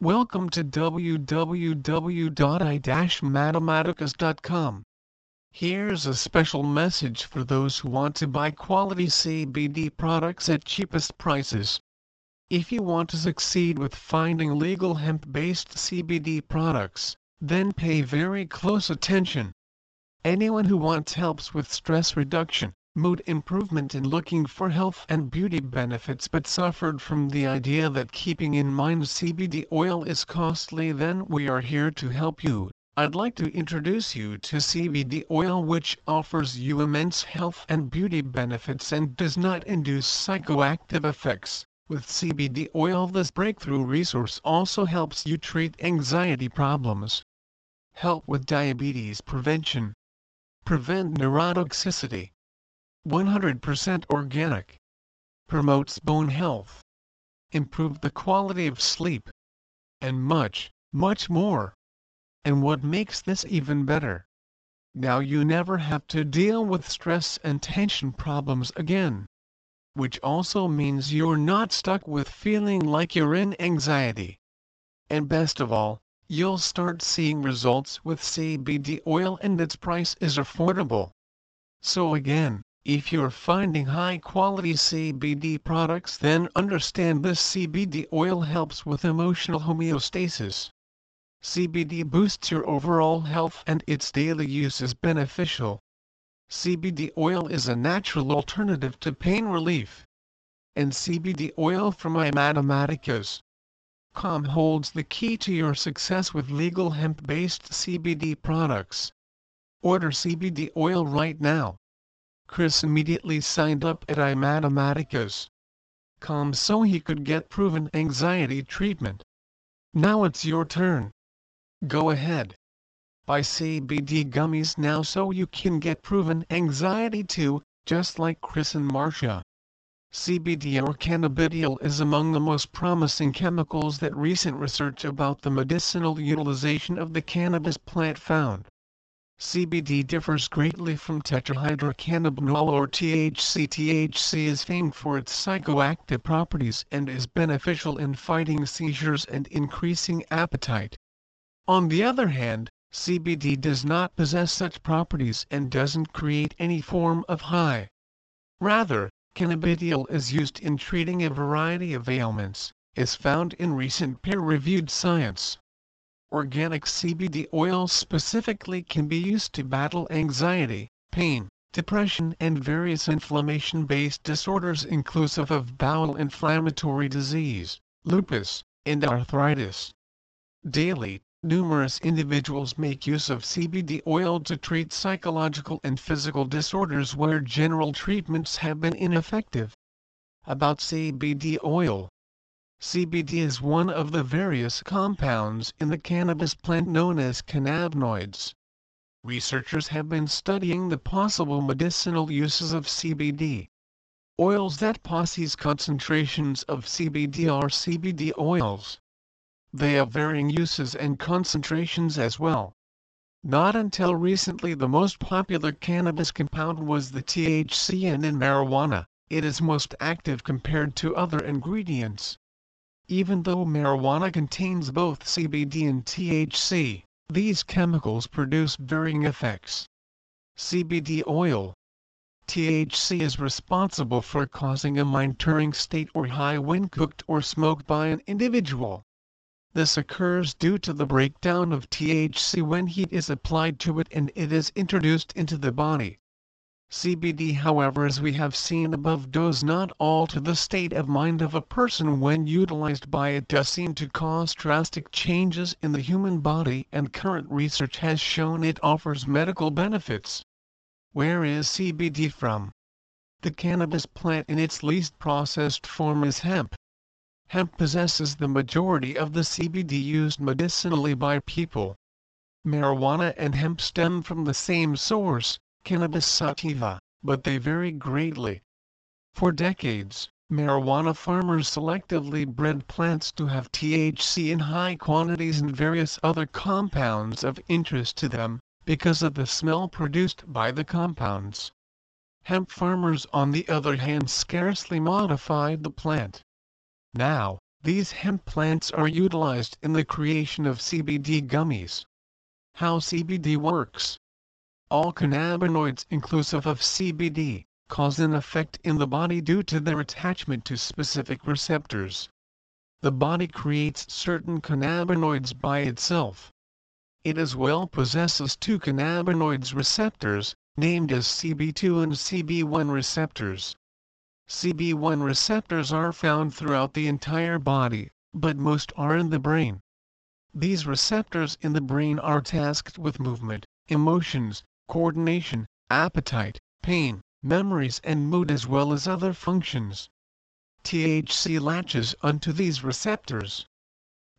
Welcome to www.i-matematicas.com. Here's a special message for those who want to buy quality CBD products at cheapest prices. If you want to succeed with finding legal hemp-based CBD products, then pay very close attention. Anyone who wants help with stress reduction, mood improvement and looking for health and beauty benefits but suffered from the idea that keeping in mind CBD oil is costly, then we are here to help you. I'd like to introduce you to CBD oil, which offers you immense health and beauty benefits and does not induce psychoactive effects. With CBD oil, this breakthrough resource also helps you treat anxiety problems, help with diabetes prevention, prevent neurotoxicity, 100% organic, promotes bone health, improve the quality of sleep, and much, much more. And what makes this even better? Now you never have to deal with stress and tension problems again, which also means you're not stuck with feeling like you're in anxiety. And best of all, you'll start seeing results with CBD oil, and its price is affordable. So again, if you're finding high-quality CBD products, then understand this CBD oil helps with emotional homeostasis. CBD boosts your overall health and its daily use is beneficial. CBD oil is a natural alternative to pain relief. And CBD oil from i-matematicas.com holds the key to your success with legal hemp-based CBD products. Order CBD oil right now. Chris immediately signed up at iMatematicas.com so he could get proven anxiety treatment. Now it's your turn. Go ahead. Buy CBD gummies now so you can get proven anxiety too, just like Chris and Marcia. CBD or cannabidiol is among the most promising chemicals that recent research about the medicinal utilization of the cannabis plant found. CBD differs greatly from tetrahydrocannabinol or THC. THC is famed for its psychoactive properties and is beneficial in fighting seizures and increasing appetite. On the other hand, CBD does not possess such properties and doesn't create any form of high. Rather, cannabidiol is used in treating a variety of ailments, as found in recent peer-reviewed science. Organic CBD oil specifically can be used to battle anxiety, pain, depression and various inflammation-based disorders inclusive of bowel inflammatory disease, lupus, and arthritis. Daily, numerous individuals make use of CBD oil to treat psychological and physical disorders where general treatments have been ineffective. About CBD oil. CBD is one of the various compounds in the cannabis plant known as cannabinoids. Researchers have been studying the possible medicinal uses of CBD. Oils that possess concentrations of CBD are CBD oils. They have varying uses and concentrations as well. Not until recently the most popular cannabis compound was the THC, and in marijuana, it is most active compared to other ingredients. Even though marijuana contains both CBD and THC, these chemicals produce varying effects. CBD oil. THC is responsible for causing a mind-turning state or high when cooked or smoked by an individual. This occurs due to the breakdown of THC when heat is applied to it and it is introduced into the body. CBD, however, as we have seen above, does not alter the state of mind of a person when utilized by it does seem to cause drastic changes in the human body, and current research has shown it offers medical benefits. Where is CBD from? The cannabis plant in its least processed form is hemp. Hemp possesses the majority of the CBD used medicinally by people. Marijuana and hemp stem from the same source, cannabis sativa, but they vary greatly. For decades, marijuana farmers selectively bred plants to have THC in high quantities and various other compounds of interest to them, because of the smell produced by the compounds. Hemp farmers, on the other hand, scarcely modified the plant. Now, These hemp plants are utilized in the creation of CBD gummies. How CBD works. All cannabinoids inclusive of CBD cause an effect in the body due to their attachment to specific receptors. The body creates certain cannabinoids by itself. It as well possesses two cannabinoids receptors, named as CB2 and CB1 receptors. CB1 receptors are found throughout the entire body, but most are in the brain. These receptors in the brain are tasked with movement, emotions, coordination, appetite, pain, memories and mood as well as other functions. THC latches onto these receptors.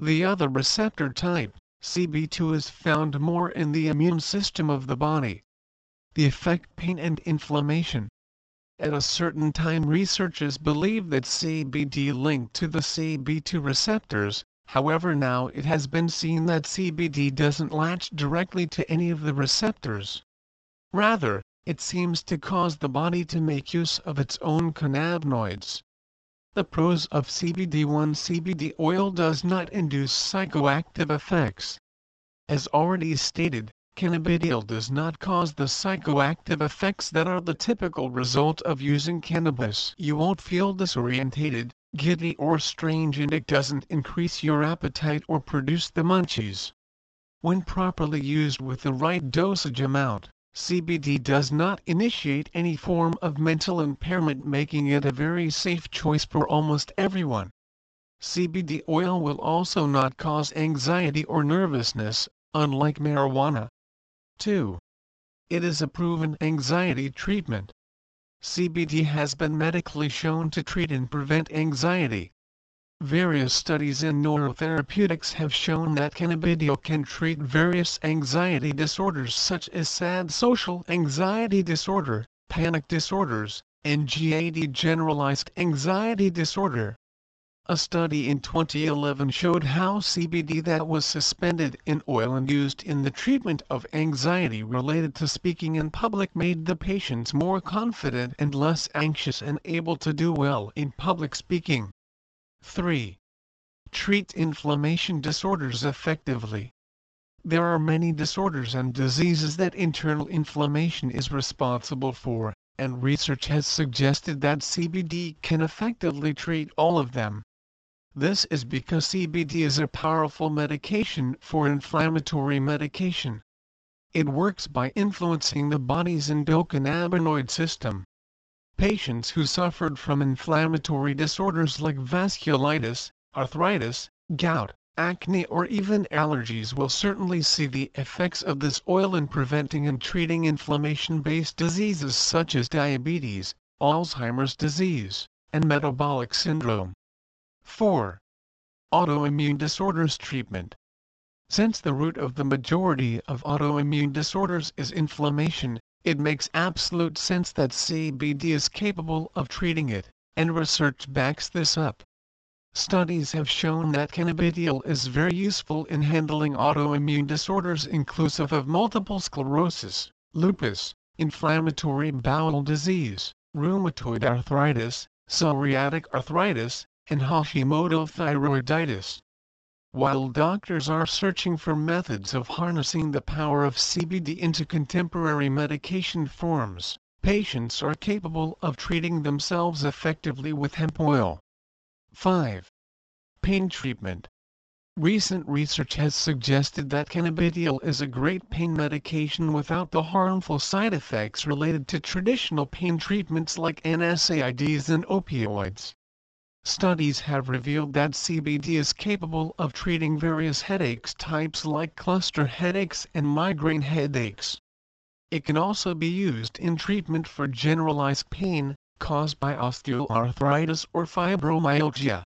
The other receptor type, CB2, is found more in the immune system of the body. The effect pain and inflammation. At a certain time researchers believed that CBD linked to the CB2 receptors, however now it has been seen that CBD doesn't latch directly to any of the receptors. Rather, it seems to cause the body to make use of its own cannabinoids. The pros of CBD1: CBD oil does not induce psychoactive effects. As already stated, cannabidiol does not cause the psychoactive effects that are the typical result of using cannabis. You won't feel disorientated, giddy or strange, and it doesn't increase your appetite or produce the munchies. When properly used with the right dosage amount, CBD does not initiate any form of mental impairment, making it a very safe choice for almost everyone. CBD oil will also not cause anxiety or nervousness, unlike marijuana. 2. It is a proven anxiety treatment. CBD has been medically shown to treat and prevent anxiety. Various studies in neurotherapeutics have shown that cannabidiol can treat various anxiety disorders such as SAD, social anxiety disorder, panic disorders, and GAD, generalized anxiety disorder. A study in 2011 showed how CBD that was suspended in oil and used in the treatment of anxiety related to speaking in public made the patients more confident and less anxious and able to do well in public speaking. 3. Treat inflammation disorders effectively. There are many disorders and diseases that internal inflammation is responsible for, and research has suggested that CBD can effectively treat all of them. This is because CBD is a powerful medication for inflammatory medication. It works by influencing the body's endocannabinoid system. Patients who suffered from inflammatory disorders like vasculitis, arthritis, gout, acne or even allergies will certainly see the effects of this oil in preventing and treating inflammation-based diseases such as diabetes, Alzheimer's disease, and metabolic syndrome. 4. Autoimmune disorders treatment. Since the root of the majority of autoimmune disorders is inflammation, it makes absolute sense that CBD is capable of treating it, and research backs this up. Studies have shown that cannabidiol is very useful in handling autoimmune disorders inclusive of multiple sclerosis, lupus, inflammatory bowel disease, rheumatoid arthritis, psoriatic arthritis, and Hashimoto thyroiditis. While doctors are searching for methods of harnessing the power of CBD into contemporary medication forms, patients are capable of treating themselves effectively with hemp oil. 5. Pain treatment. Recent research has suggested that cannabidiol is a great pain medication without the harmful side effects related to traditional pain treatments like NSAIDs and opioids. Studies have revealed that CBD is capable of treating various headaches types like cluster headaches and migraine headaches. It can also be used in treatment for generalized pain caused by osteoarthritis or fibromyalgia.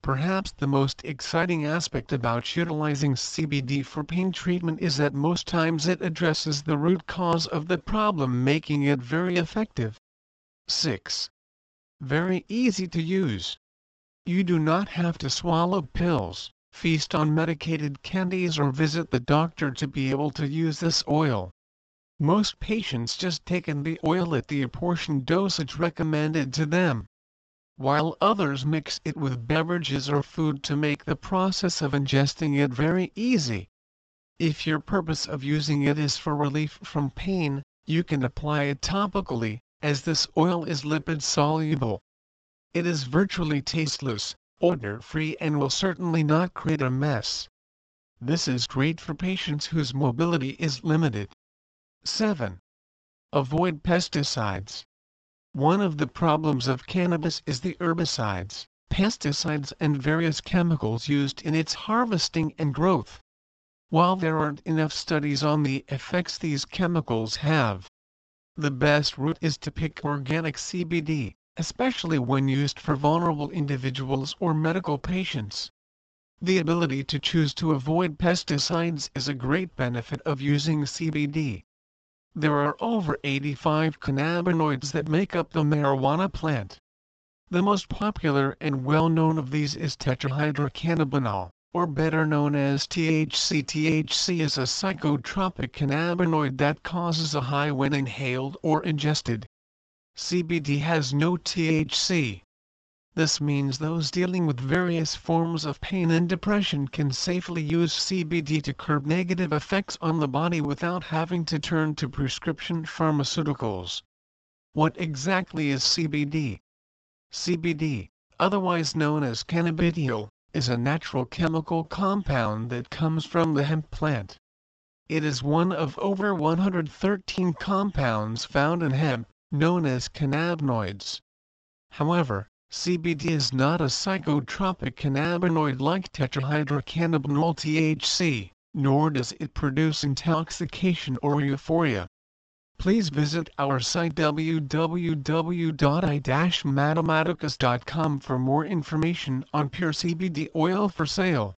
Perhaps the most exciting aspect about utilizing CBD for pain treatment is that most times it addresses the root cause of the problem, making it very effective. 6. Very easy to use. You do not have to swallow pills, feast on medicated candies or visit the doctor to be able to use this oil. Most patients just take in the oil at the apportioned dosage recommended to them. while others mix it with beverages or food to make the process of ingesting it very easy. If your purpose of using it is for relief from pain, you can apply it topically, as this oil is lipid-soluble. It is virtually tasteless, odor-free, and will certainly not create a mess. This is great for patients whose mobility is limited. 7. Avoid pesticides. One of the problems of cannabis is the herbicides, pesticides, and various chemicals used in its harvesting and growth. While there aren't enough studies on the effects these chemicals have, the best route is to pick organic CBD, especially when used for vulnerable individuals or medical patients. The ability to choose to avoid pesticides is a great benefit of using CBD. There are over 85 cannabinoids that make up the marijuana plant. The most popular and well-known of these is tetrahydrocannabinol, or better known as THC. THC is a psychotropic cannabinoid that causes a high when inhaled or ingested. CBD has no THC. This means those dealing with various forms of pain and depression can safely use CBD to curb negative effects on the body without having to turn to prescription pharmaceuticals. What exactly is CBD? CBD, otherwise known as cannabidiol, is a natural chemical compound that comes from the hemp plant. It is one of over 113 compounds found in hemp, known as cannabinoids. However, CBD is not a psychotropic cannabinoid like tetrahydrocannabinol (THC), nor does it produce intoxication or euphoria. Please visit our site www.i-matematicas.com for more information on pure CBD oil for sale.